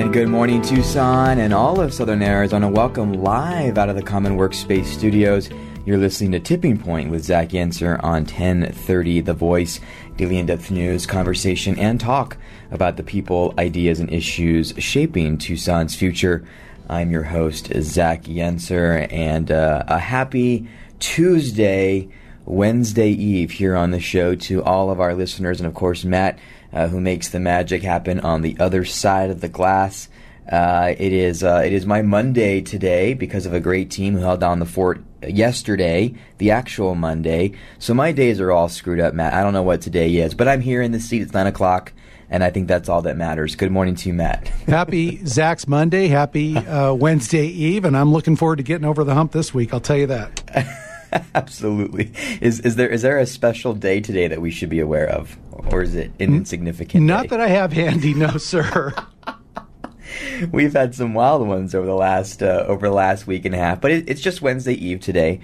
And good morning, Tucson and all of Southern Arizona. Welcome live out of the Common Workspace studios. You're listening to Tipping Point with Zach Yenzer on 1030 The Voice, daily in-depth news, conversation, and talk about the people, ideas, and issues shaping Tucson's future. I'm your host, Zach Yenzer, and a happy Wednesday Eve here on the show to all of our listeners, and of course, Matt, who makes the magic happen on the other side of the glass. It is my Monday today because of a great team who held down the fort yesterday, the actual Monday. So my days are all screwed up, Matt. I don't know what today is, but I'm here in the seat. It's 9 o'clock, and I think that's all that matters. Good morning to you, Matt. Happy Zach's Monday. Happy Wednesday Eve, and I'm looking forward to getting over the hump this week. I'll tell you that. Absolutely. Is there a special day today that we should be aware of, or is it an insignificant day? Not that I have handy, no, sir. We've had some wild ones over the last week and a half, but it's just Wednesday Eve today,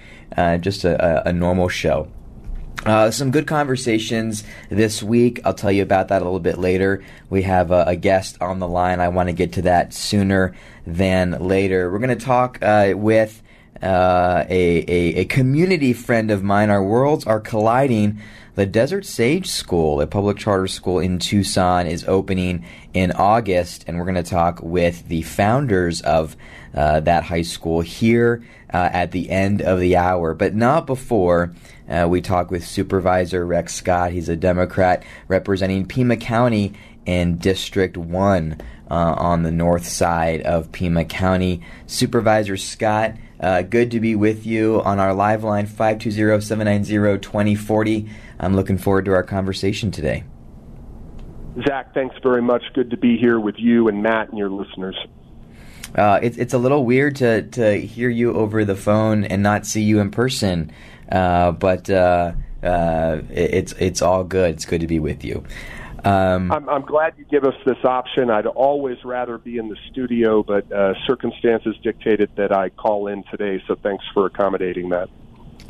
just a normal show. Some good conversations this week. I'll tell you about that a little bit later. We have a guest on the line. I want to get to that sooner than later. We're going to talk with a community friend of mine. Our worlds are colliding. The Desert Sage School, a public charter school in Tucson, is opening in August, and we're going to talk with the founders of that high school here at the end of the hour, but not before we talk with Supervisor Rex Scott. He's a Democrat representing Pima County in District 1 on the north side of Pima County. Supervisor Scott, good to be with you on our live line, 520-790-2040. I'm looking forward to our conversation today. Zach, thanks very much. Good to be here with you and Matt and your listeners. It's a little weird to hear you over the phone and not see you in person, but it's all good. It's good to be with you. I'm glad you give us this option. I'd always rather be in the studio, but circumstances dictated that I call in today, so thanks for accommodating that.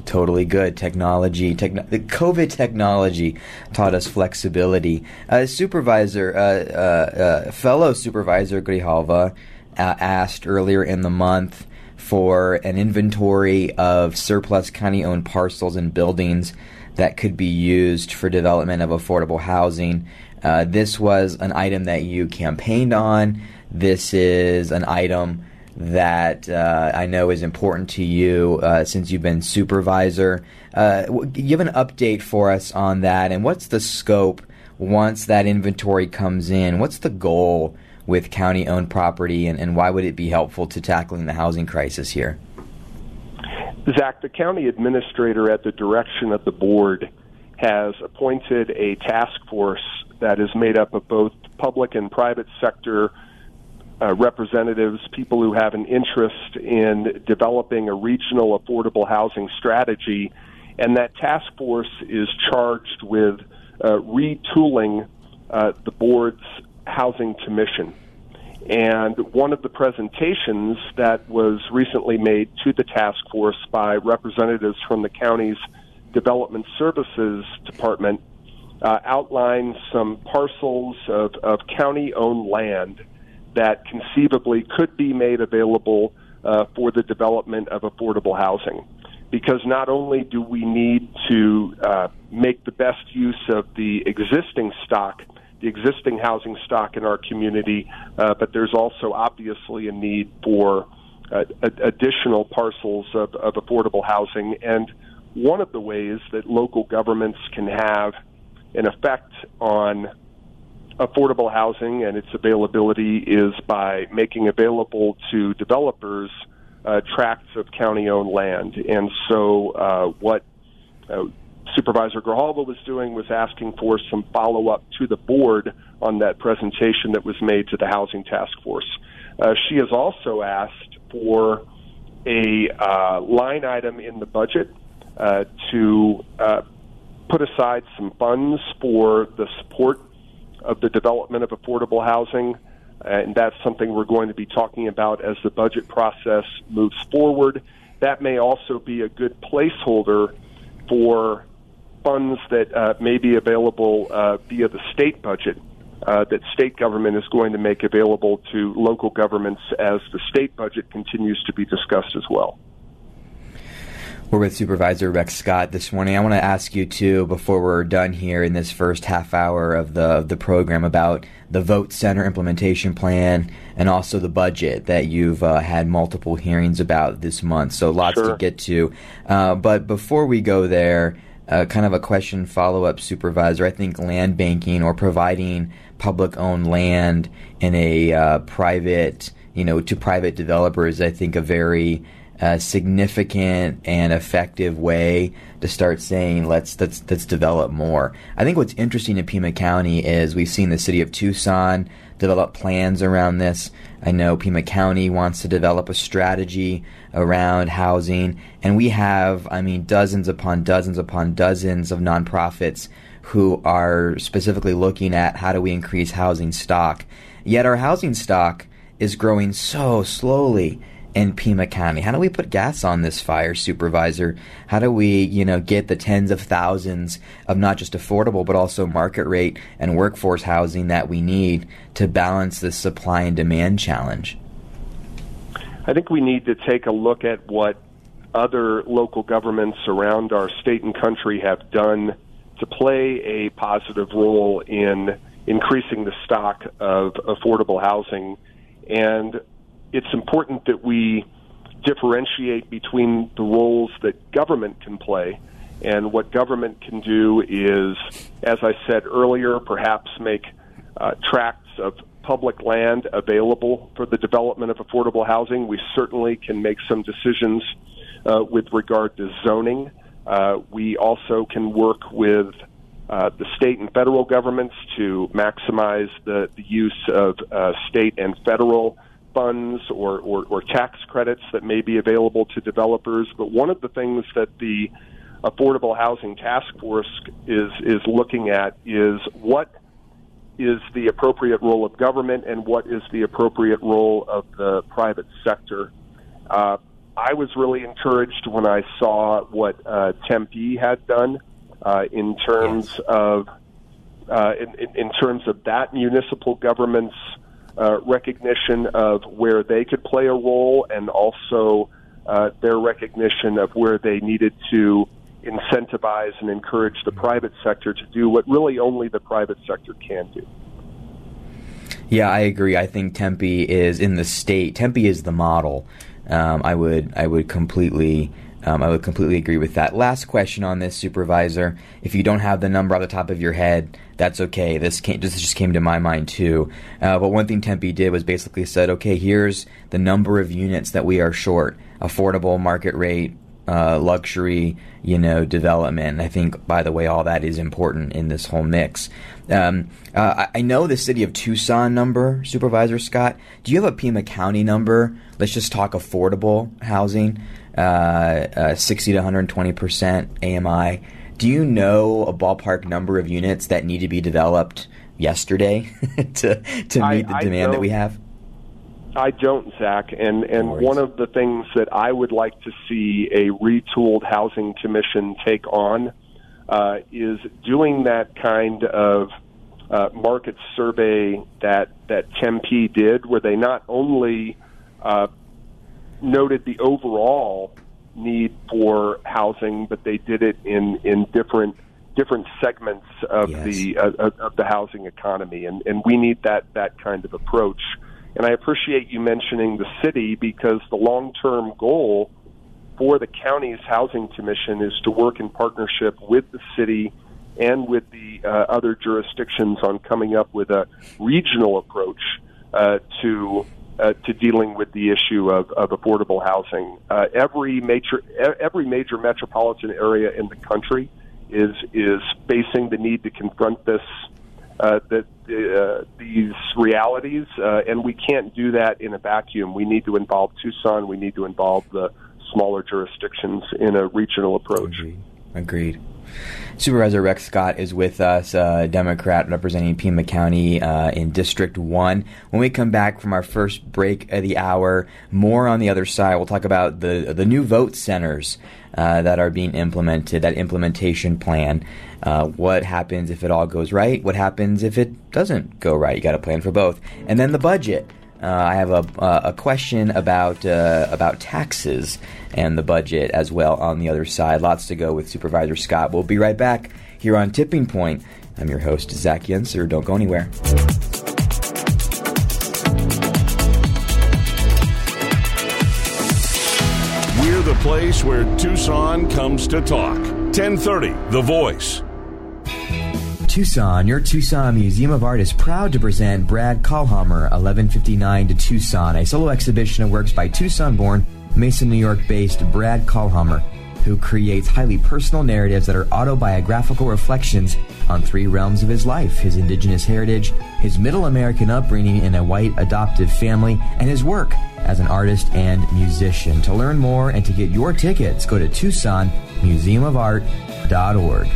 Totally good. The COVID technology taught us flexibility. Fellow Supervisor Grijalva asked earlier in the month for an inventory of surplus county-owned parcels and buildings that could be used for development of affordable housing. This was an item that you campaigned on. This is an item that I know is important to you since you've been supervisor. Give an update for us on that, and what's the scope once that inventory comes in? What's the goal with county-owned property, and why would it be helpful to tackling the housing crisis here? Zach, the county administrator, at the direction of the board, has appointed a task force that is made up of both public and private sector representatives, people who have an interest in developing a regional affordable housing strategy, and that task force is charged with retooling the board's housing commission. And one of the presentations that was recently made to the task force by representatives from the county's Development Services Department outlined some parcels of county-owned land that conceivably could be made available for the development of affordable housing. Because not only do we need to make the best use of the existing housing stock in our community, but there's also obviously a need for additional parcels of affordable housing. And one of the ways that local governments can have an effect on affordable housing and its availability is by making available to developers tracts of county-owned land. And so what Supervisor Grijalva was doing was asking for some follow-up to the board on that presentation that was made to the Housing Task Force. She has also asked for a line item in the budget to put aside some funds for the support of the development of affordable housing, and that's something we're going to be talking about as the budget process moves forward. That may also be a good placeholder for funds that may be available via the state budget that state government is going to make available to local governments as the state budget continues to be discussed as well. We're with Supervisor Rex Scott this morning. I want to ask you, too, before we're done here in this first half hour of the program, about the Vote Center implementation plan and also the budget that you've had multiple hearings about this month. So lots to get to. But before we go there, kind of a question follow-up, Supervisor. I think land banking or providing public-owned land in a private, to private developers, I think a very significant and effective way to start saying let's develop more. I think what's interesting in Pima County is we've seen the city of Tucson develop plans around this. I know Pima County wants to develop a strategy around housing, and we have, dozens upon dozens upon dozens of nonprofits who are specifically looking at how do we increase housing stock. Yet our housing stock is growing so slowly in Pima County. How do we put gas on this fire, Supervisor? How do we, get the tens of thousands of not just affordable but also market rate and workforce housing that we need to balance the supply and demand challenge? I think we need to take a look at what other local governments around our state and country have done to play a positive role in increasing the stock of affordable housing. And it's important that we differentiate between the roles that government can play, and what government can do is, as I said earlier, perhaps make tracts of public land available for the development of affordable housing. We certainly can make some decisions with regard to zoning. We also can work with the state and federal governments to maximize the use of state and federal funds or tax credits that may be available to developers. But one of the things that the Affordable Housing Task Force is looking at is what is the appropriate role of government and what is the appropriate role of the private sector. I was really encouraged when I saw what Tempe had done in terms of in terms of that municipal government's recognition of where they could play a role, and also their recognition of where they needed to incentivize and encourage the private sector to do what really only the private sector can do. Yeah, I agree. I think Tempe is in the state. Tempe is the model. I would completely agree with that. Last question on this, Supervisor. If you don't have the number on the top of your head, that's okay. This just came to my mind, too. But one thing Tempe did was basically said, okay, here's the number of units that we are short. Affordable, market rate, luxury, development. And I think, by the way, all that is important in this whole mix. I know the city of Tucson number, Supervisor Scott. Do you have a Pima County number? Let's just talk affordable housing, 60 to 120% AMI. Do you know a ballpark number of units that need to be developed yesterday to meet the demand that we have? I don't, Zach, and one of the things that I would like to see a retooled housing commission take on is doing that kind of market survey that Tempe did, where they not only noted the overall need for housing, but they did it in different segments of of the housing economy, and we need that kind of approach. And I appreciate you mentioning the city, because the long-term goal for the county's housing commission is to work in partnership with the city and with the other jurisdictions on coming up with a regional approach to dealing with the issue of affordable housing. Every major metropolitan area in the country is facing the need to confront this. These realities, and we can't do that in a vacuum. We need to involve Tucson. We need to involve the smaller jurisdictions in a regional approach. Agreed. Supervisor Rex Scott is with us, a Democrat representing Pima County in District 1. When we come back from our first break of the hour, more on the other side, we'll talk about the new vote centers that are being implemented, that implementation plan. What happens if it all goes right? What happens if it doesn't go right? You got to plan for both. And then the budget. I have a question about taxes and the budget as well on the other side. Lots to go with Supervisor Scott. We'll be right back here on Tipping Point. I'm your host, Zach Yenzer. Don't go anywhere. We're the place where Tucson comes to talk. 1030, The Voice. Tucson, your Tucson Museum of Art is proud to present Brad Kahlhammer, 1159 to Tucson, a solo exhibition of works by Tucson-born, Mason, New York-based Brad Kahlhammer, who creates highly personal narratives that are autobiographical reflections on three realms of his life, his indigenous heritage, his middle American upbringing in a white adoptive family, and his work as an artist and musician. To learn more and to get your tickets, go to TucsonMuseumOfArt.org.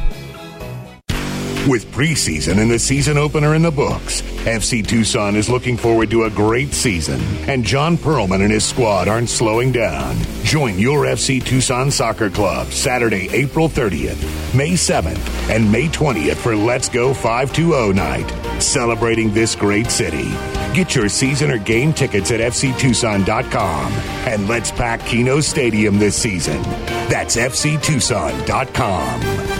With preseason and the season opener in the books, FC Tucson is looking forward to a great season, and John Perlman and his squad aren't slowing down. Join your FC Tucson Soccer Club Saturday, April 30th, May 7th, and May 20th for Let's Go 520 Night, celebrating this great city. Get your season or game tickets at fctucson.com, and let's pack Kino Stadium this season. That's fctucson.com.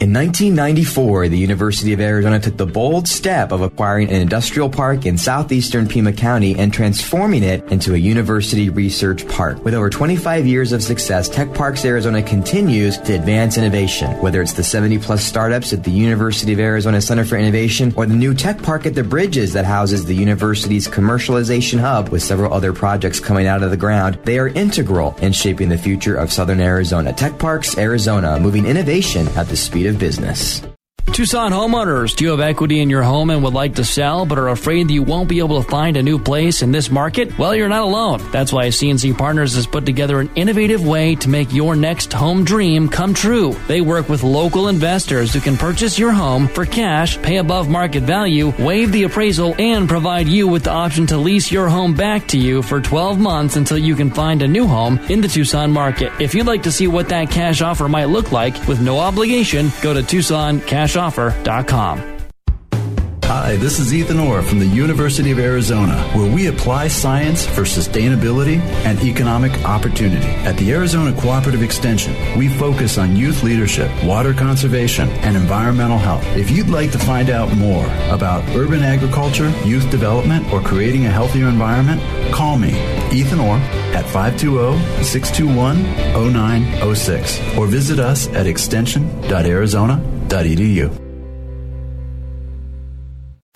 In 1994, the University of Arizona took the bold step of acquiring an industrial park in southeastern Pima County and transforming it into a university research park. With over 25 years of success, Tech Parks Arizona continues to advance innovation. Whether it's the 70-plus startups at the University of Arizona Center for Innovation or the new Tech Park at the Bridges that houses the university's commercialization hub with several other projects coming out of the ground, they are integral in shaping the future of Southern Arizona. Tech Parks Arizona, moving innovation at the speed of business. Tucson homeowners, do you have equity in your home and would like to sell but are afraid that you won't be able to find a new place in this market? Well, you're not alone. That's why CNC Partners has put together an innovative way to make your next home dream come true. They work with local investors who can purchase your home for cash, pay above market value, waive the appraisal, and provide you with the option to lease your home back to you for 12 months until you can find a new home in the Tucson market. If you'd like to see what that cash offer might look like with no obligation, go to TucsonCashOffer.com. Hi, this is Ethan Orr from the University of Arizona, where we apply science for sustainability and economic opportunity. At the Arizona Cooperative Extension, we focus on youth leadership, water conservation, and environmental health. If you'd like to find out more about urban agriculture, youth development, or creating a healthier environment, call me, Ethan Orr, at 520-621-0906, or visit us at extension.arizona.edu.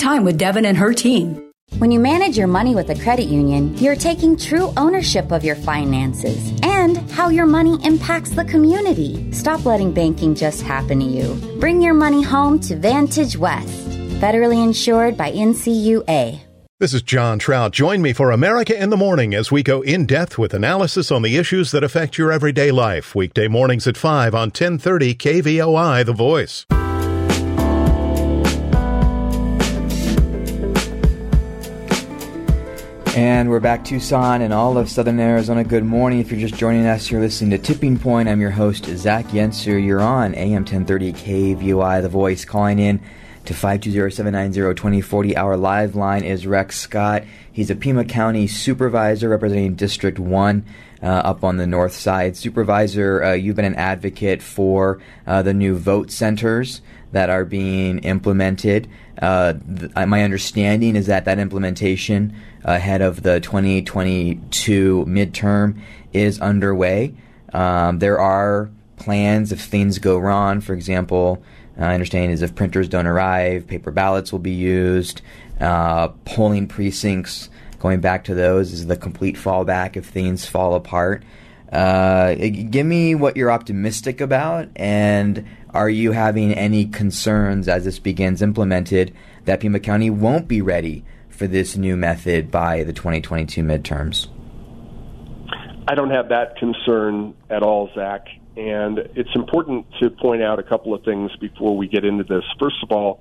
time with Devin and her team. When you manage your money with a credit union, you're taking true ownership of your finances and how your money impacts the community. Stop letting banking just happen to you. Bring your money home to Vantage West, federally insured by NCUA. This is John Trout. Join me for America in the Morning as we go in-depth with analysis on the issues that affect your everyday life. Weekday mornings at 5 on 1030 KVOI, The Voice. And we're back, Tucson and all of Southern Arizona. Good morning. If you're just joining us, you're listening to Tipping Point. I'm your host, Zach Yenzer. You're on AM 1030 KVOI, The Voice. Calling in to 520-790-2040. Our live line is Rex Scott. He's a Pima County supervisor representing District 1 up on the north side. Supervisor, you've been an advocate for the new vote centers that are being implemented. My understanding is that that implementation ahead of the 2022 midterm is underway. There are plans if things go wrong. For example, I understand is if printers don't arrive, paper ballots will be used, polling precincts, going back to those is the complete fallback if things fall apart. Give me what you're optimistic about, and are you having any concerns as this begins implemented that Pima County won't be ready for this new method by the 2022 midterms? I don't have that concern at all, Zach. And it's important to point out a couple of things before we get into this. First of all,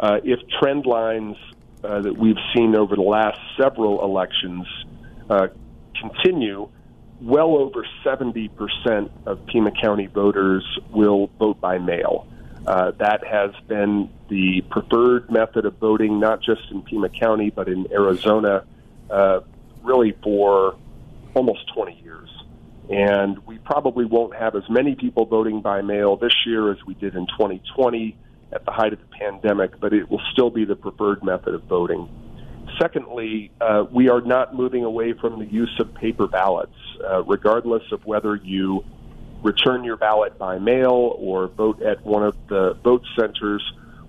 if trend lines that we've seen over the last several elections continue, well over 70% of Pima County voters will vote by mail. That has been the preferred method of voting, not just in Pima County, but in Arizona, really for almost 20 years. And we probably won't have as many people voting by mail this year as we did in 2020 at the height of the pandemic, but it will still be the preferred method of voting. Secondly, we are not moving away from the use of paper ballots, regardless of whether you return your ballot by mail or vote at one of the vote centers.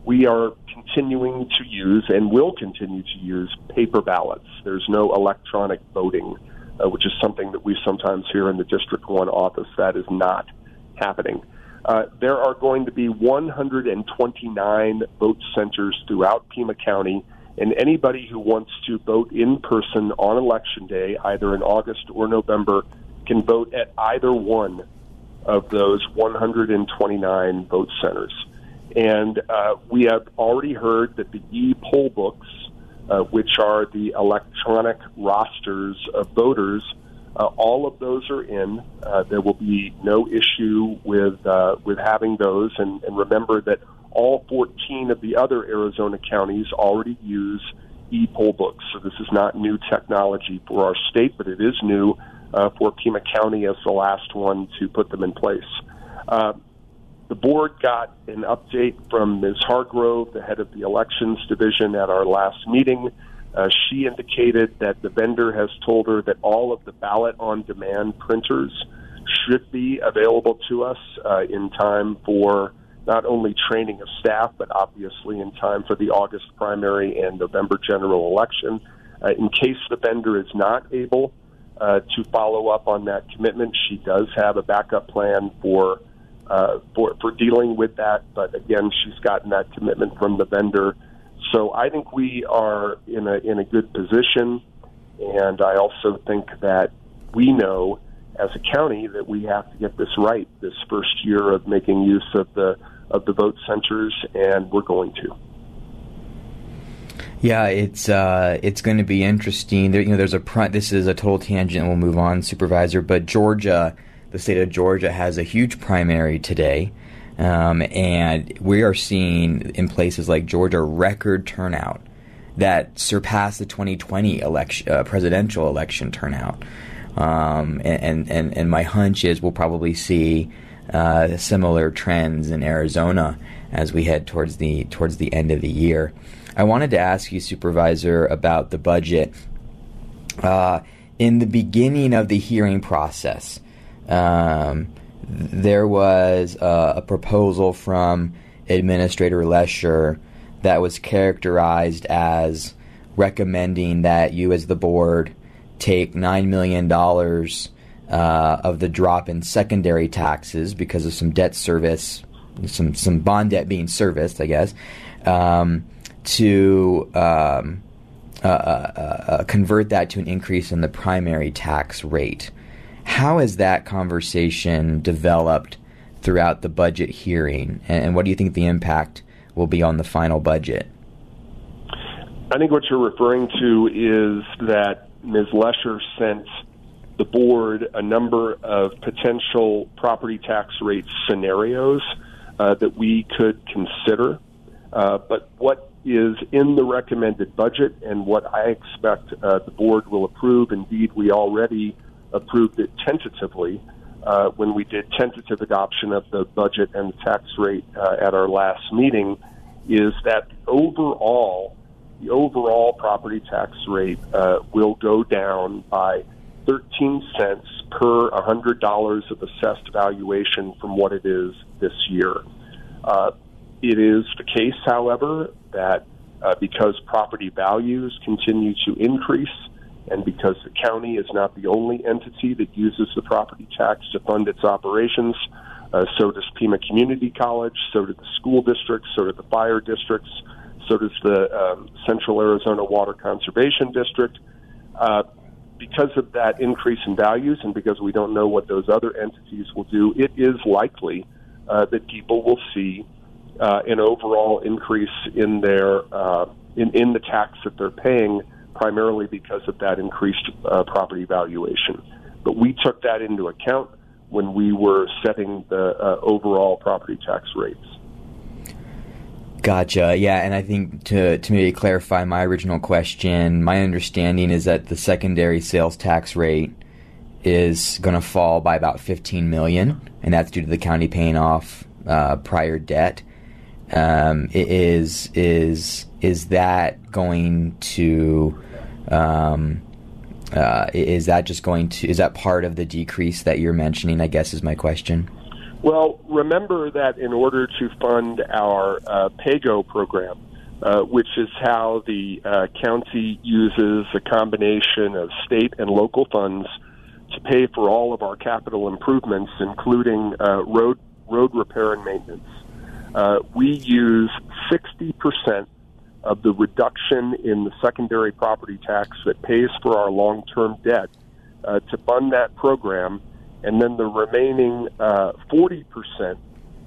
We are continuing to use and will continue to use paper ballots. There's no electronic voting, which is something that we sometimes hear in the District 1 office. That is not happening. There are going to be 129 vote centers throughout Pima County, and anybody who wants to vote in person on Election Day, either in August or November, can vote at either one of those 129 vote centers. And we have already heard that the e-poll books, which are the electronic rosters of voters. All of those are in. There will be no issue with having those. And remember that all 14 of the other Arizona counties already use e-poll books. So this is not new technology for our state, but it is new for Pima County as the last one to put them in place. The board got an update from Ms. Hargrove, the head of the elections division, at our last meeting. She indicated that the vendor has told her that all of the ballot on demand printers should be available to us in time for not only training of staff, but obviously in time for the August primary and November general election. In case the vendor is not able to follow up on that commitment, she does have a backup plan for dealing with that, but again, she's gotten that commitment from the vendor. So I think we are in a good position, and I also think that we know as a county that we have to get this right this first year of making use of the vote centers, and we're going to. Yeah, it's going to be interesting. This is a total tangent. We'll move on, Supervisor, but Georgia. The state of Georgia has a huge primary today, and we are seeing in places like Georgia record turnout that surpassed the 2020 election, presidential election turnout. And my hunch is we'll probably see similar trends in Arizona as we head towards the end of the year. I wanted to ask you, Supervisor, about the budget. In the beginning of the hearing process, there was a proposal from Administrator Lesher that was characterized as recommending that you as the board take $9 million of the drop in secondary taxes because of some debt service, some bond debt being serviced, I guess, to convert that to an increase in the primary tax rate. How has that conversation developed throughout the budget hearing, and what do you think the impact will be on the final budget? I think what you're referring to is that Ms. Lesher sent the board a number of potential property tax rate scenarios that we could consider. But what is in the recommended budget and what I expect the board will approve, indeed we already approved it tentatively when we did tentative adoption of the budget and the tax rate at our last meeting, is that the overall property tax rate will go down by 13 cents per $100 of assessed valuation from what it is this year. It is the case, however, that because property values continue to increase and because the county is not the only entity that uses the property tax to fund its operations, so does Pima Community College, so do the school districts, so do the fire districts, so does the Central Arizona Water Conservation District. Because of that increase in values and because we don't know what those other entities will do, it is likely that people will see an overall increase in their in the tax that they're paying, primarily because of that increased property valuation. But we took that into account when we were setting the overall property tax rates. Gotcha. Yeah, and I think to maybe clarify my original question, my understanding is that the secondary sales tax rate is going to fall by about $15 million, and that's due to the county paying off prior debt. Is that going to is that part of the decrease that you're mentioning, I guess, is my question? Well, remember that in order to fund our PAYGO program, which is how the county uses a combination of state and local funds to pay for all of our capital improvements, including road repair and maintenance, we use 60% of the reduction in the secondary property tax that pays for our long-term debt to fund that program. And then the remaining 40%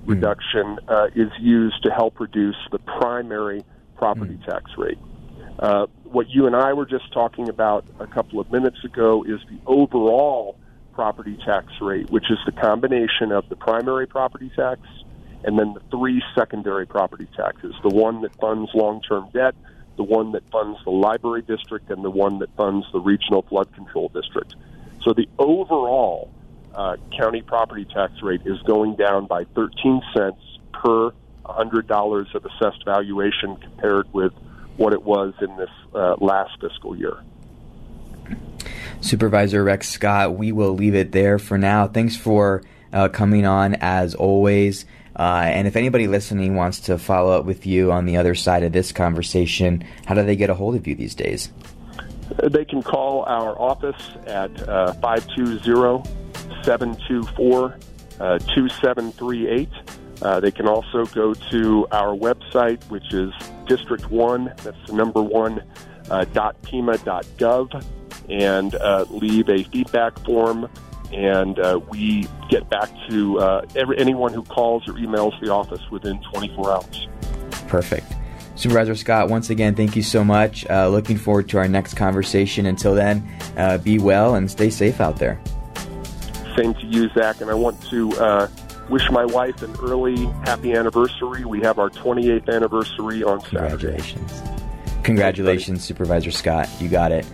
reduction is used to help reduce the primary property tax rate. What you and I were just talking about a couple of minutes ago is the overall property tax rate, which is the combination of the primary property tax and then the three secondary property taxes, the one that funds long-term debt, the one that funds the library district, and the one that funds the regional flood control district. So the overall county property tax rate is going down by 13 cents per $100 of assessed valuation compared with what it was in this last fiscal year. Supervisor Rex Scott, we will leave it there for now. Thanks for coming on as always. And if anybody listening wants to follow up with you on the other side of this conversation, how do they get a hold of you these days? They can call our office at 520-724-2738. They can also go to our website, which is District 1, that's the number 1, .pima.gov, and leave a feedback form, and we get back to anyone who calls or emails the office within 24 hours. Perfect. Supervisor Scott, once again, thank you so much. Looking forward to our next conversation. Until then, be well and stay safe out there. Same to you, Zach, and I want to wish my wife an early happy anniversary. We have our 28th anniversary on Saturday. Congratulations, Supervisor Scott. You got it.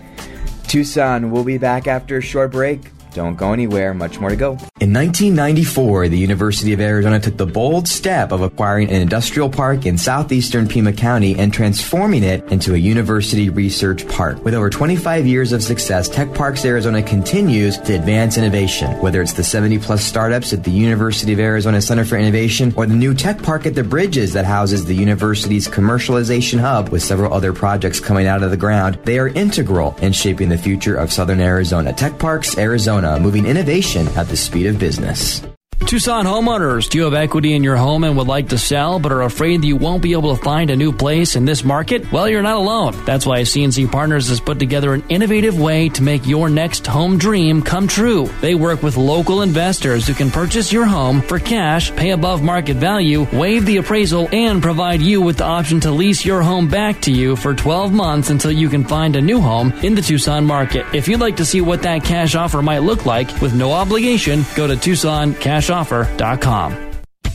Tucson, we'll be back after a short break. Don't go anywhere. Much more to go. In 1994, the University of Arizona took the bold step of acquiring an industrial park in southeastern Pima County and transforming it into a university research park. With over 25 years of success, Tech Parks Arizona continues to advance innovation. Whether it's the 70-plus startups at the University of Arizona Center for Innovation or the new Tech Park at the Bridges that houses the university's commercialization hub with several other projects coming out of the ground, they are integral in shaping the future of southern Arizona. Tech Parks Arizona, moving innovation at the speed of business. Tucson homeowners, do you have equity in your home and would like to sell but are afraid that you won't be able to find a new place in this market? Well, you're not alone. That's why CNC Partners has put together an innovative way to make your next home dream come true. They work with local investors who can purchase your home for cash, pay above market value, waive the appraisal, and provide you with the option to lease your home back to you for 12 months until you can find a new home in the Tucson market. If you'd like to see what that cash offer might look like with no obligation, go to TucsonCashOffer.com.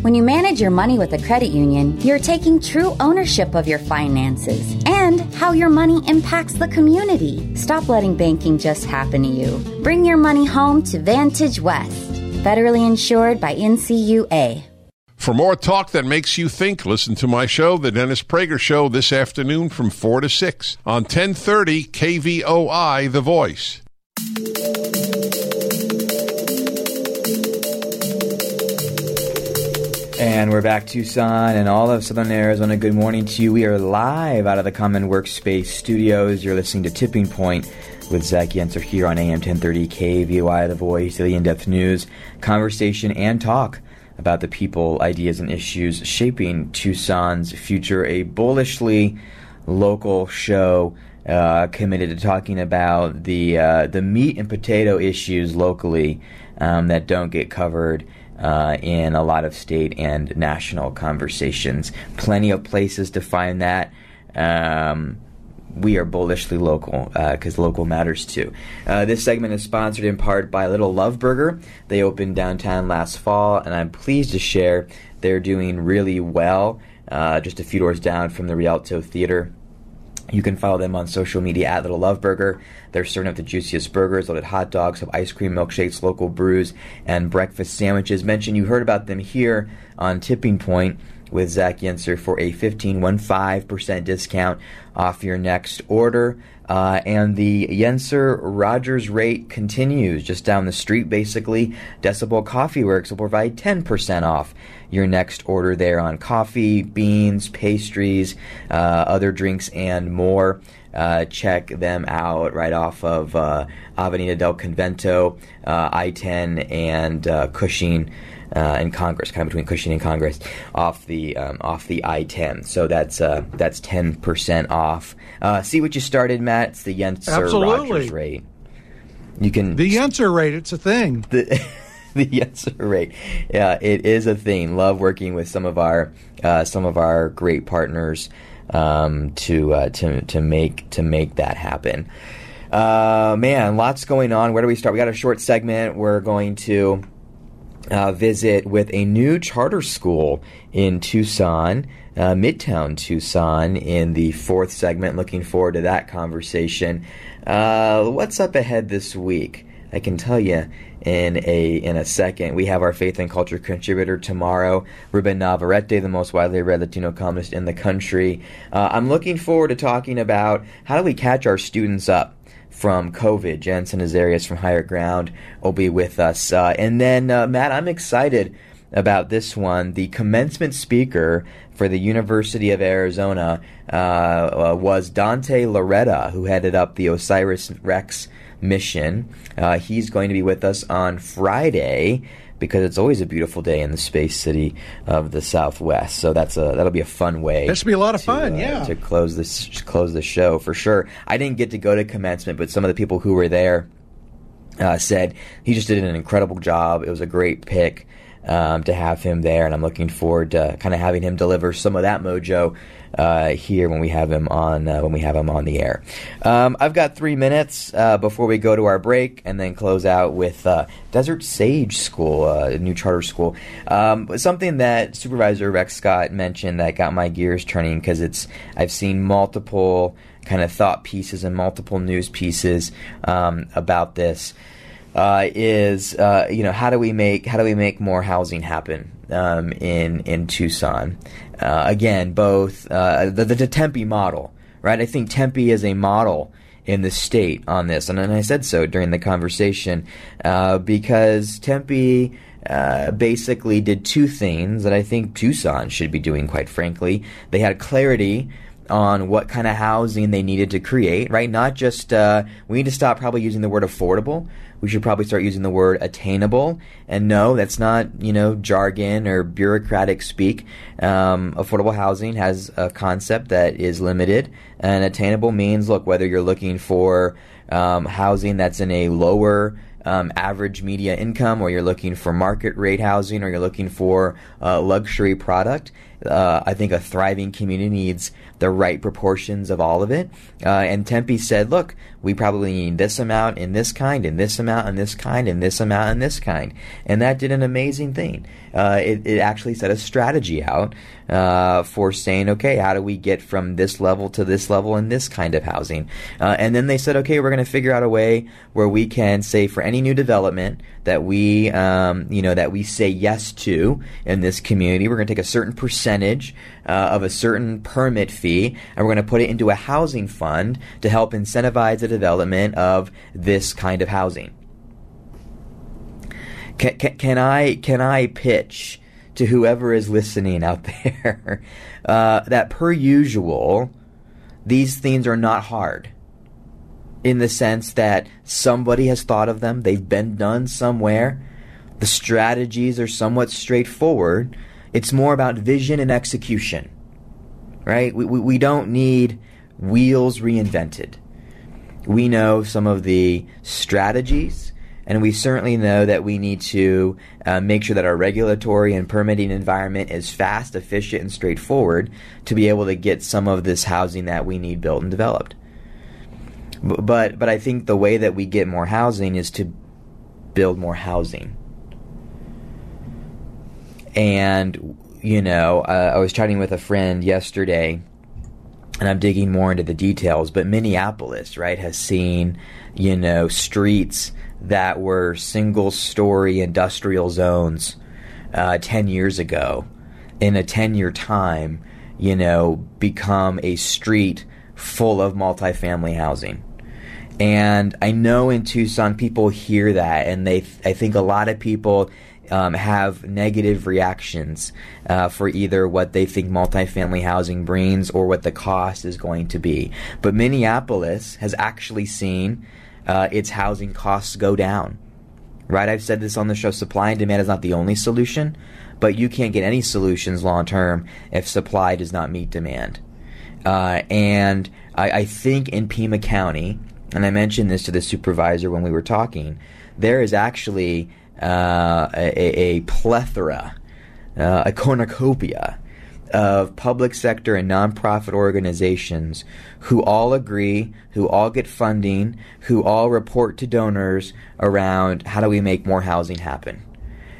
When you manage your money with a credit union, you're taking true ownership of your finances and how your money impacts the community. Stop letting banking just happen to you. Bring your money home to Vantage West, federally insured by NCUA. For more talk that makes you think, listen to my show, The Dennis Prager Show, this afternoon from 4 to 6 on 1030 KVOI, The Voice. And we're back, Tucson and all of Southern Arizona. Good morning to you. We are live out of the Common Workspace studios. You're listening to Tipping Point with Zach Yenzer here on AM 1030 KVOI, The Voice, daily in-depth news, conversation, and talk about the people, ideas, and issues shaping Tucson's future. A bullishly local show committed to talking about the meat and potato issues locally that don't get covered in a lot of state and national conversations. Plenty of places to find that. We are bullishly local because local matters too. This segment is sponsored in part by Little Love Burger. They opened downtown last fall, and I'm pleased to share they're doing really well, just a few doors down from the Rialto Theater. You can follow them on social media at Little Love Burger. They're serving up the juiciest burgers, loaded hot dogs, have ice cream, milkshakes, local brews, and breakfast sandwiches. Mention you heard about them here on Tipping Point with Zach Yenzer for a 15% discount off your next order. And the Yenzer Rogers rate continues just down the street, basically. Decibel Coffee Works will provide 10% off your next order there on coffee, beans, pastries, other drinks, and more. Check them out right off of Avenida del Convento, I-10, and Cushing. And Congress, kind of between Cushing and Congress, off the I-10. So that's 10% off. See what you started, Matt. It's the Yenzer Rogers rate. You can the Yenzer rate. It's a thing. The Yenzer rate. Yeah, it is a thing. Love working with some of our great partners to make that happen. Man, lots going on. Where do we start? We got a short segment. We're going to visit with a new charter school in Tucson, Midtown Tucson, in the fourth segment. Looking forward to that conversation. What's up ahead this week? I can tell you in a second. We have our Faith and Culture contributor tomorrow, Ruben Navarrete, the most widely read Latino columnist in the country. I'm looking forward to talking about how do we catch our students up from COVID. Jensen Azarias from Higher Ground will be with us. And then, Matt, I'm excited about this one. The commencement speaker for the University of Arizona was Dante Loretta, who headed up the Osiris-Rex mission. He's going to be with us on Friday, because it's always a beautiful day in the space city of the Southwest. So that'll be a fun way. That should be a lot of fun, yeah. To close the show for sure. I didn't get to go to commencement, but some of the people who were there said he just did an incredible job. It was a great pick to have him there, and I'm looking forward to kind of having him deliver some of that mojo here when we have him on the air. I've got 3 minutes before we go to our break, and then close out with Desert Sage School, a new charter school. Something that Supervisor Rex Scott mentioned that got my gears turning, because I've seen multiple kind of thought pieces and multiple news pieces about this. is how do we make more housing happen in Tucson? Again, both the Tempe model, right? I think Tempe is a model in the state on this, and I said so during the conversation because Tempe basically did two things that I think Tucson should be doing, quite frankly. They had clarity on what kind of housing they needed to create, right? Not just we need to stop probably using the word affordable. We should probably start using the word attainable. And no, that's not, jargon or bureaucratic speak. Affordable housing has a concept that is limited, and attainable means, look, whether you're looking for housing that's in a lower average media income, or you're looking for market rate housing, or you're looking for luxury product, I think a thriving community needs the right proportions of all of it. And Tempe said, look, we probably need this amount and this kind and this amount and this kind and this amount and this kind. And that did an amazing thing. It actually set a strategy out for saying, okay, how do we get from this level to this level in this kind of housing? And then they said, okay, we're going to figure out a way where we can say for any new development that we, that we say yes to in this community, we're going to take a certain percentage of a certain permit fee, and we're going to put it into a housing fund to help incentivize the development of this kind of housing. Can I pitch to whoever is listening out there that, per usual, these things are not hard, in the sense that somebody has thought of them, they've been done somewhere, the strategies are somewhat straightforward. It's more about vision and execution, right? We don't need wheels reinvented. We know some of the strategies, and we certainly know that we need to make sure that our regulatory and permitting environment is fast, efficient, and straightforward to be able to get some of this housing that we need built and developed. But I think the way that we get more housing is to build more housing. And, I was chatting with a friend yesterday, and I'm digging more into the details, but Minneapolis, right, has seen, streets that were single-story industrial zones 10 years ago, in a 10-year time, become a street full of multifamily housing. And I know in Tucson people hear that, and I think a lot of people have negative reactions for either what they think multifamily housing brings or what the cost is going to be. But Minneapolis has actually seen its housing costs go down, right? I've said this on the show, supply and demand is not the only solution, but you can't get any solutions long term if supply does not meet demand. And I think in Pima County, and I mentioned this to the supervisor when we were talking, there is actually a plethora, a cornucopia of public sector and nonprofit organizations who all agree, who all get funding, who all report to donors around how do we make more housing happen.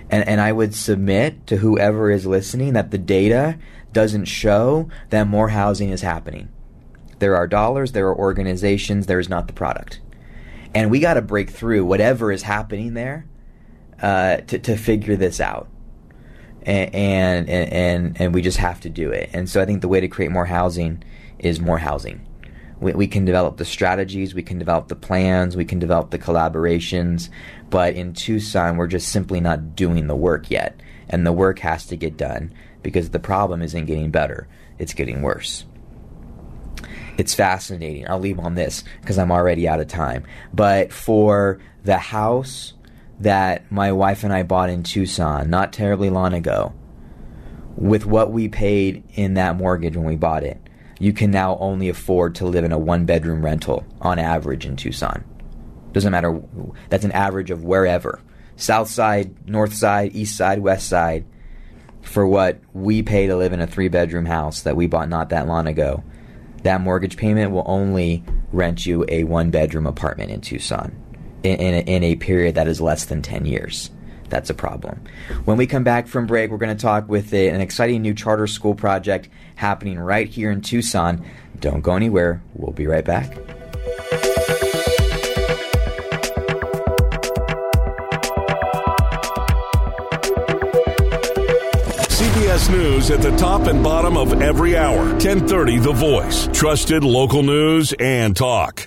And I would submit to whoever is listening that the data doesn't show that more housing is happening. There are dollars, there are organizations, there is not the product. And we got to break through whatever is happening there to figure this out, and we just have to do it. And so I think the way to create more housing is more housing. We can develop the strategies, we can develop the plans, we can develop the collaborations, but in Tucson we're just simply not doing the work yet, and the work has to get done because the problem isn't getting better, it's getting worse. It's fascinating. I'll leave on this because I'm already out of time. But for the house that my wife and I bought in Tucson not terribly long ago, with what we paid in that mortgage when we bought it, you can now only afford to live in a one-bedroom rental on average in Tucson. Doesn't matter. That's an average of wherever. South side, north side, east side, west side. For what we pay to live in a three-bedroom house that we bought not that long ago, that mortgage payment will only rent you a one-bedroom apartment in Tucson. In a period that is less than 10 years. That's a problem. When we come back from break, we're going to talk with an exciting new charter school project happening right here in Tucson. Don't go anywhere. We'll be right back. CBS News at the top and bottom of every hour. 10:30, The Voice. Trusted local news and talk.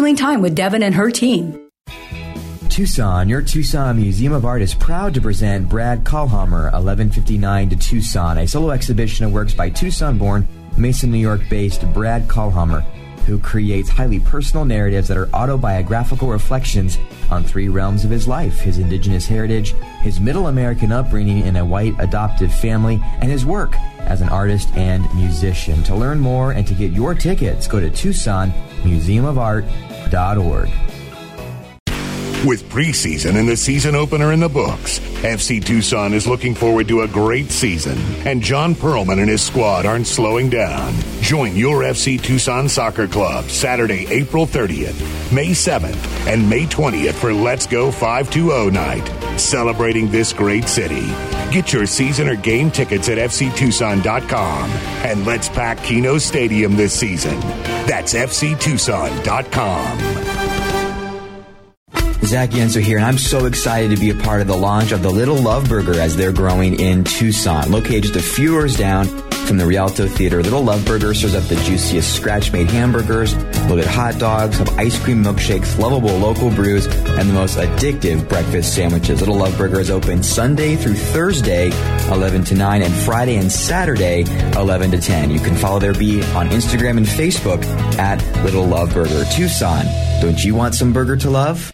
time with Devin and her team. Tucson, your Tucson Museum of Art is proud to present Brad Kahlhammer, 1159 to Tucson, a solo exhibition of works by Tucson-born, Mason, New York-based Brad Kahlhammer, who creates highly personal narratives that are autobiographical reflections on three realms of his life: his indigenous heritage, his middle American upbringing in a white adoptive family, and his work as an artist and musician. To learn more and to get your tickets, go to TucsonMuseumOfArt.org. With preseason and the season opener in the books, FC Tucson is looking forward to a great season, and John Perlman and his squad aren't slowing down. Join your FC Tucson Soccer Club Saturday, April 30th, May 7th, and May 20th for Let's Go 520 Night, celebrating this great city. Get your season or game tickets at fctucson.com, and let's pack Kino Stadium this season. That's fctucson.com. Zach Yenzer here, and I'm so excited to be a part of the launch of the Little Love Burger as they're growing in Tucson. Located just a few doors down from the Rialto Theater, Little Love Burger serves up the juiciest scratch-made hamburgers, loaded hot dogs, have ice cream milkshakes, lovable local brews, and the most addictive breakfast sandwiches. Little Love Burger is open Sunday through Thursday, 11 to 9, and Friday and Saturday, 11 to 10. You can follow their beat on Instagram and Facebook at Little Love Burger. Tucson, don't you want some burger to love?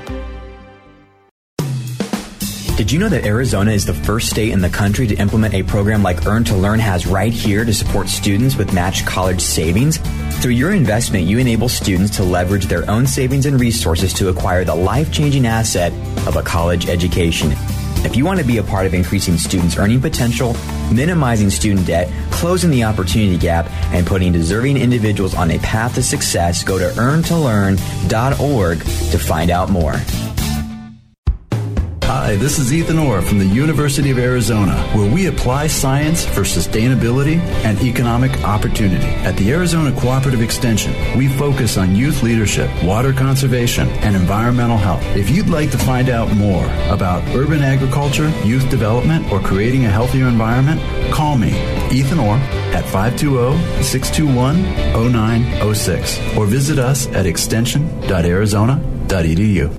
Did you know that Arizona is the first state in the country to implement a program like Earn to Learn has right here to support students with matched college savings? Through your investment, you enable students to leverage their own savings and resources to acquire the life-changing asset of a college education. If you want to be a part of increasing students' earning potential, minimizing student debt, closing the opportunity gap, and putting deserving individuals on a path to success, go to earntolearn.org to find out more. Hi, this is Ethan Orr from the University of Arizona, where we apply science for sustainability and economic opportunity. At the Arizona Cooperative Extension, we focus on youth leadership, water conservation, and environmental health. If you'd like to find out more about urban agriculture, youth development, or creating a healthier environment, call me, Ethan Orr, at 520-621-0906, or visit us at extension.arizona.edu.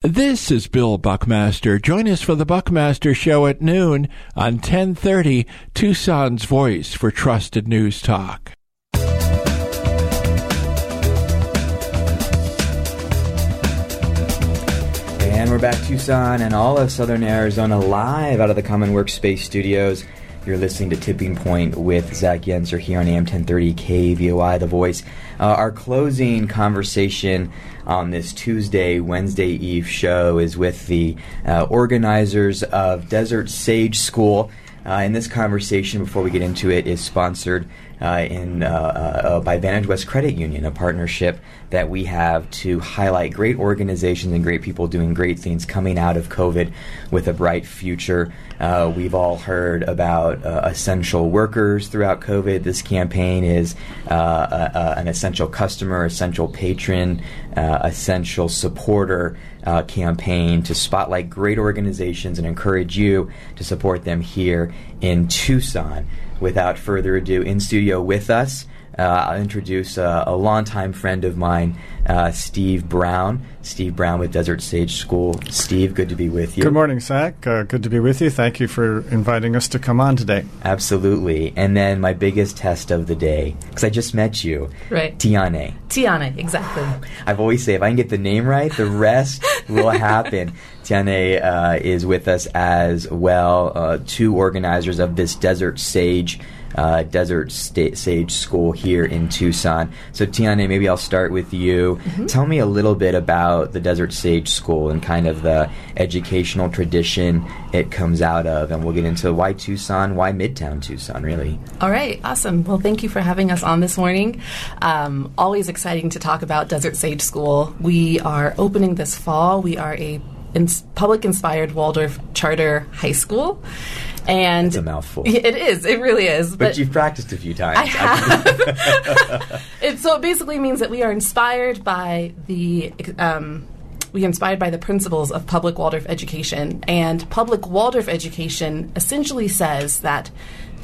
This is Bill Buckmaster. Join us for the Buckmaster Show at noon on 1030 Tucson's Voice for Trusted News Talk. And we're back, Tucson and all of Southern Arizona, live out of the Common Workspace Studios. You're listening to Tipping Point with Zach Yenzer here on AM 1030 KVOI, The Voice. Our closing conversation on this Tuesday, Wednesday Eve show is with the organizers of Desert Sage School. And this conversation, before we get into it, is sponsored by Vantage West Credit Union, a partnership that we have to highlight great organizations and great people doing great things coming out of COVID with a bright future. We've all heard about essential workers throughout COVID. This campaign is an essential customer, essential patron, essential supporter campaign to spotlight great organizations and encourage you to support them here in Tucson. Without further ado, in studio with us I'll introduce a longtime friend of mine, Steve Brown. Steve Brown with Desert Sage School. Steve, good to be with you. Good morning, Zach. Good to be with you. Thank you for inviting us to come on today. Absolutely. And then my biggest test of the day, because I just met you. Right. Tiane. Tiane, exactly. I've always said, if I can get the name right, the rest will happen. Tiane is with us as well, two organizers of this Desert Sage School here in Tucson. So Tiane, maybe I'll start with you. Mm-hmm. Tell me a little bit about the Desert Sage School and kind of the educational tradition it comes out of, and we'll get into why Tucson, why Midtown Tucson, really. All right, awesome. Well, thank you for having us on this morning. Always exciting to talk about Desert Sage School. We are opening this fall. We are a public-inspired Waldorf charter high school. It's a mouthful. It is. It really is. But you've practiced a few times. I have. So it basically means that we are inspired by the principles of public Waldorf education. And public Waldorf education essentially says that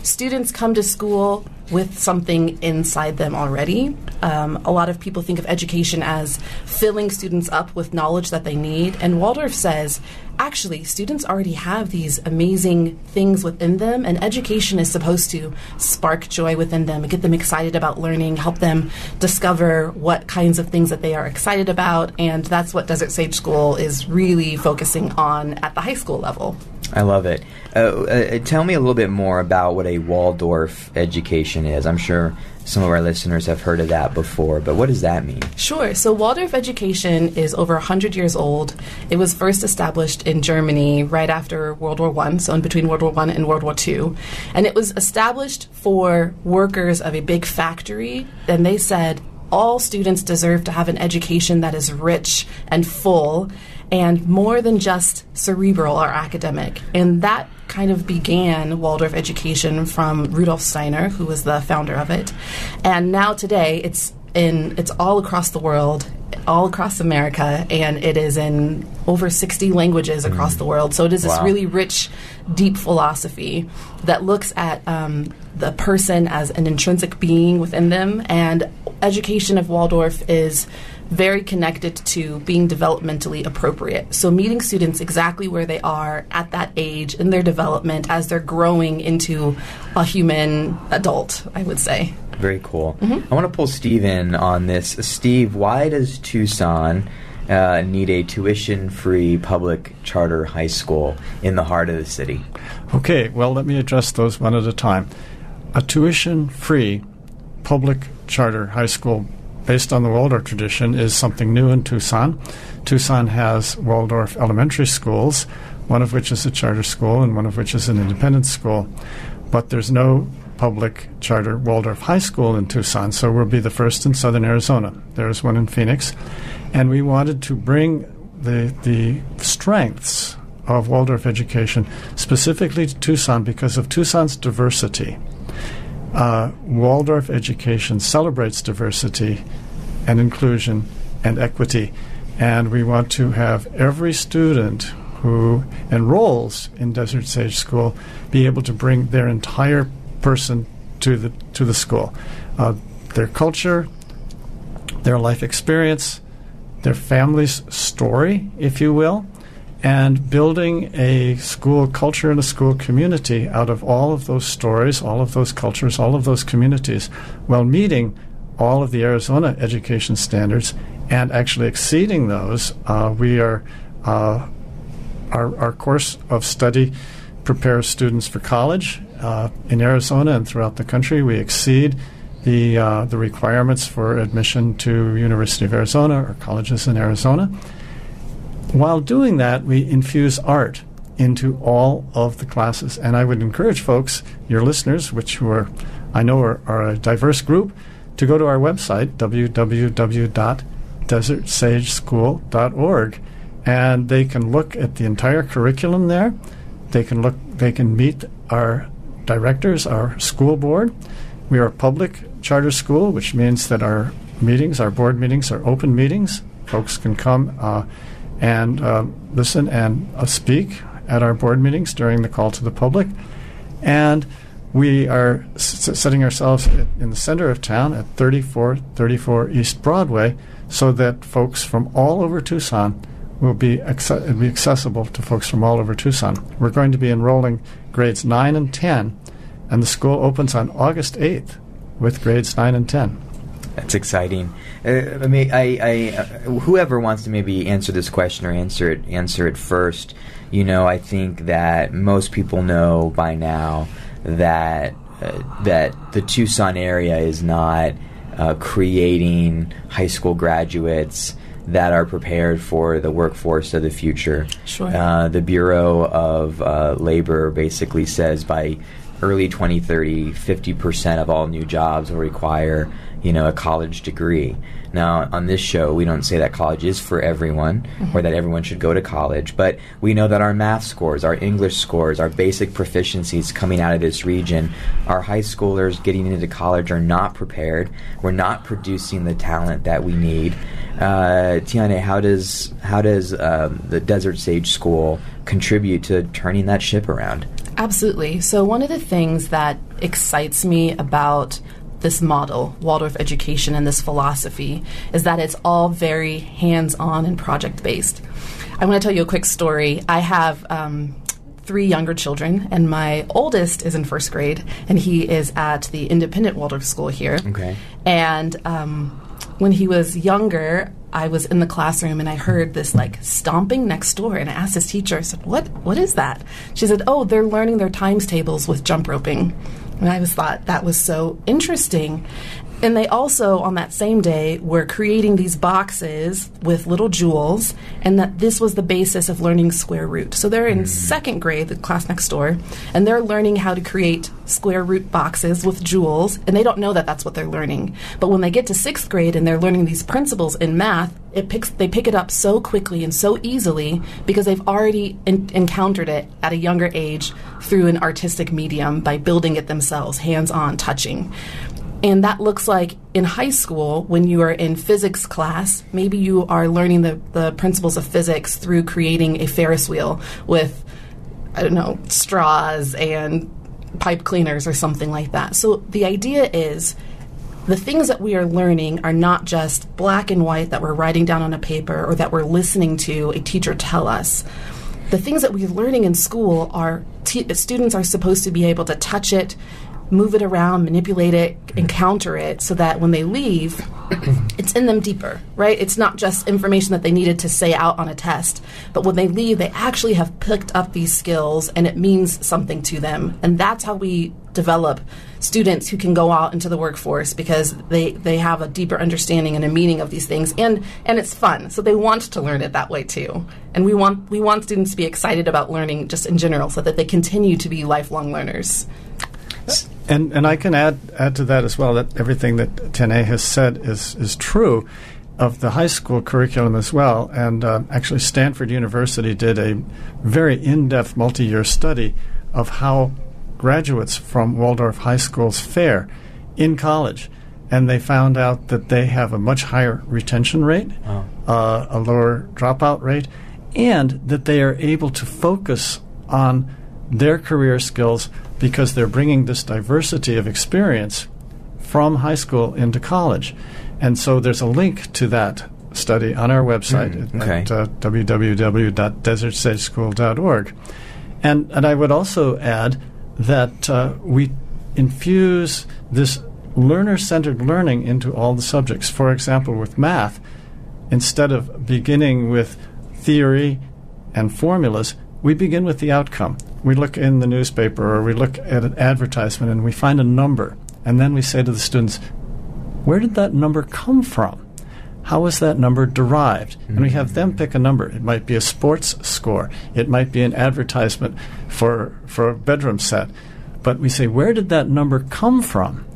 students come to school with something inside them already. A lot of people think of education as filling students up with knowledge that they need. And Waldorf says, actually, students already have these amazing things within them, and education is supposed to spark joy within them, get them excited about learning, help them discover what kinds of things that they are excited about. And that's what Desert Sage School is really focusing on at the high school level. I love it. Tell me a little bit more about what a Waldorf education is. I'm sure some of our listeners have heard of that before, but what does that mean? Sure. So Waldorf education is over 100 years old. It was first established in Germany right after World War I, so in between World War I and World War II. And it was established for workers of a big factory, and they said, all students deserve to have an education that is rich and full, and more than just cerebral or academic. And that kind of began Waldorf education from Rudolf Steiner, who was the founder of it. And now today, it's all across the world, all across America, and it is in over 60 languages across the world. So it is this really rich, deep philosophy that looks at the person as an intrinsic being within them. And education of Waldorf is very connected to being developmentally appropriate. So meeting students exactly where they are at that age in their development as they're growing into a human adult, I would say. Very cool. Mm-hmm. I want to pull Steve in on this. Steve, why does Tucson need a tuition-free public charter high school in the heart of the city? Okay, well, let me address those one at a time. A tuition-free public charter high school based on the Waldorf tradition is something new in Tucson. Tucson has Waldorf elementary schools, one of which is a charter school and one of which is an independent school. But there's no public charter Waldorf high school in Tucson, so we'll be the first in southern Arizona. There's one in Phoenix. And we wanted to bring the strengths of Waldorf education specifically to Tucson because of Tucson's diversity. Waldorf education celebrates diversity and inclusion and equity, and we want to have every student who enrolls in Desert Sage School be able to bring their entire person to the school. Their culture, their life experience, their family's story, if you will, and building a school culture and a school community out of all of those stories, all of those cultures, all of those communities, while meeting all of the Arizona education standards and actually exceeding those. We are our course of study prepares students for college in Arizona and throughout the country. We exceed the requirements for admission to University of Arizona or colleges in Arizona. While doing that, we infuse art into all of the classes. And I would encourage folks, your listeners, which I know are a diverse group, to go to our website, www.desertsageschool.org, and they can look at the entire curriculum there. They can meet our directors, our school board. We are a public charter school, which means that our meetings, our board meetings, are open meetings. Folks can come and listen and speak at our board meetings during the call to the public. And we are setting ourselves in the center of town at 3434 East Broadway so that folks from all over Tucson will be accessible to folks from all over Tucson. We're going to be enrolling grades 9 and 10, and the school opens on August 8th with grades 9 and 10. That's exciting. Whoever wants to maybe answer this question or answer it first, you know, I think that most people know by now that that the Tucson area is not creating high school graduates that are prepared for the workforce of the future. Sure. The Bureau of Labor basically says by early 2030, 50% of all new jobs will require, you know, a college degree. Now, on this show, we don't say that college is for everyone, mm-hmm. or that everyone should go to college, but we know that our math scores, our English scores, our basic proficiencies coming out of this region, our high schoolers getting into college are not prepared. We're not producing the talent that we need. Tiane, how does the Desert Sage School contribute to turning that ship around? Absolutely. So one of the things that excites me about this model, Waldorf education, and this philosophy is that it's all very hands-on and project-based. I want to tell you a quick story. I have three younger children, and my oldest is in first grade, and he is at the independent Waldorf school here. Okay. And when he was younger, I was in the classroom and I heard this like stomping next door, and I asked his teacher, I said, what is that? She said, oh, they're learning their times tables with jump roping. And I just thought that was so interesting. And they also, on that same day, were creating these boxes with little jewels, and that this was the basis of learning square root. So they're in second grade, the class next door, and they're learning how to create square root boxes with jewels, and they don't know that that's what they're learning. But when they get to sixth grade and they're learning these principles in math, they pick it up so quickly and so easily because they've already encountered it at a younger age through an artistic medium by building it themselves, hands-on, touching. And that looks like in high school, when you are in physics class, maybe you are learning the principles of physics through creating a Ferris wheel with, I don't know, straws and pipe cleaners or something like that. So the idea is the things that we are learning are not just black and white that we're writing down on a paper or that we're listening to a teacher tell us. The things that we're learning in school are students are supposed to be able to touch it, move it around, manipulate it, encounter it, so that when they leave, it's in them deeper, right? It's not just information that they needed to say out on a test, but when they leave, they actually have picked up these skills, and it means something to them. And that's how we develop students who can go out into the workforce, because they have a deeper understanding and a meaning of these things, and it's fun. So they want to learn it that way too. And we want students to be excited about learning just in general, so that they continue to be lifelong learners. And I can add to that as well, that everything that Tiane has said is true of the high school curriculum as well. And actually Stanford University did a very in-depth multi-year study of how graduates from Waldorf high schools fare in college. And they found out that they have a much higher retention rate, a lower dropout rate, and that they are able to focus on their career skills because they're bringing this diversity of experience from high school into college. And so there's a link to that study on our website at www.desertsageschool.org. And I would also add that we infuse this learner-centered learning into all the subjects. For example, with math, instead of beginning with theory and formulas, we begin with the outcome. We look in the newspaper or we look at an advertisement and we find a number. And then we say to the students, where did that number come from? How was that number derived? Mm-hmm. And we have them pick a number. It might be a sports score. It might be an advertisement for a bedroom set. But we say, where did that number come from?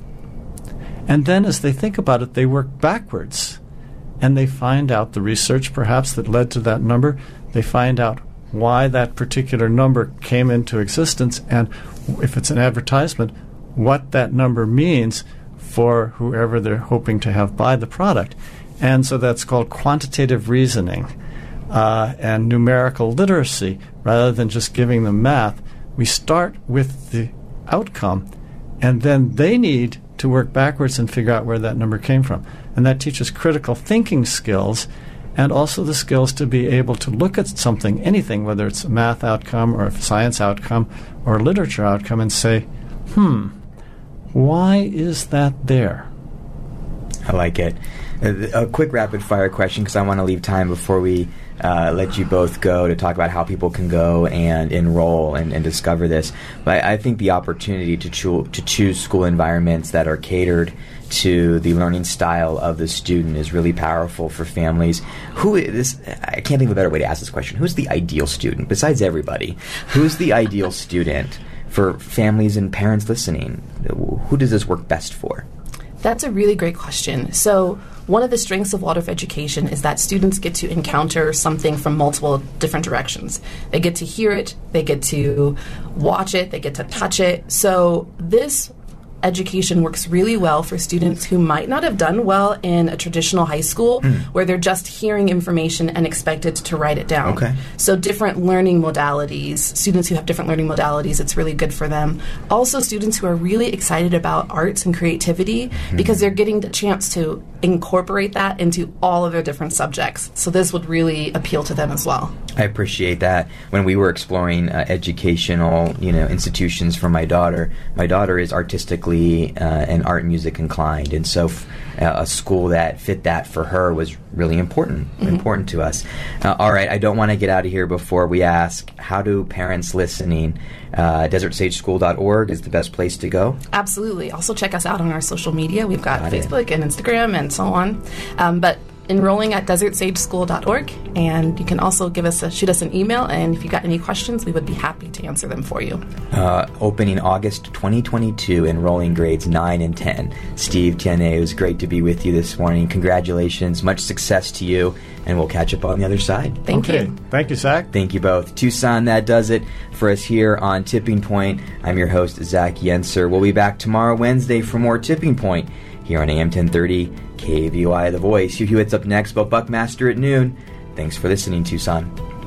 And then as they think about it, they work backwards. And they find out the research perhaps that led to that number. They find out why that particular number came into existence, and if it's an advertisement, what that number means for whoever they're hoping to have buy the product. And so that's called quantitative reasoning and numerical literacy. Rather than just giving them math, we start with the outcome And then they need to work backwards and figure out where that number came from. And that teaches critical thinking skills and also the skills to be able to look at something, anything, whether it's a math outcome or a science outcome or a literature outcome, and say, why is that there? I like it. A quick rapid-fire question, because I want to leave time before we let you both go to talk about how people can go and enroll and discover this. But I think the opportunity to choose school environments that are catered to the learning style of the student is really powerful for families. I can't think of a better way to ask this question. Who's the ideal student, besides everybody? Who's the ideal student for families and parents listening? Who does this work best for? That's a really great question. So one of the strengths of Waldorf education is that students get to encounter something from multiple different directions. They get to hear it, they get to watch it, they get to touch it. So this education works really well for students who might not have done well in a traditional high school where they're just hearing information and expected to write it down. Okay. So different learning modalities, students who have different learning modalities, it's really good for them. Also students who are really excited about arts and creativity because they're getting the chance to incorporate that into all of their different subjects. So this would really appeal to them as well. I appreciate that. When we were exploring educational, institutions for my daughter is artistically and art and music inclined, and so a school that fit that for her was really important to us. All right, I don't want to get out of here before we ask, how do parents listening, desertsageschool.org is the best place to go? Absolutely. Also check us out on our social media. We've got Facebook and Instagram and so on. But enrolling at desertsageschool.org, and you can also shoot us an email, and if you got any questions, we would be happy to answer them for you. Opening August 2022, enrolling grades 9 and 10. Steve Tiene, it was great to be with you this morning. Congratulations, much success to you, and we'll catch up on the other side. Thank you. Thank you, Zach. Thank you both. Tucson, that does it for us here on Tipping Point. I'm your host, Zach Yenzer. We'll be back tomorrow, Wednesday, for more Tipping Point here on AM 1030, KVY The Voice. Hugh Hewitt's up next, but Buckmaster at noon. Thanks for listening, Tucson.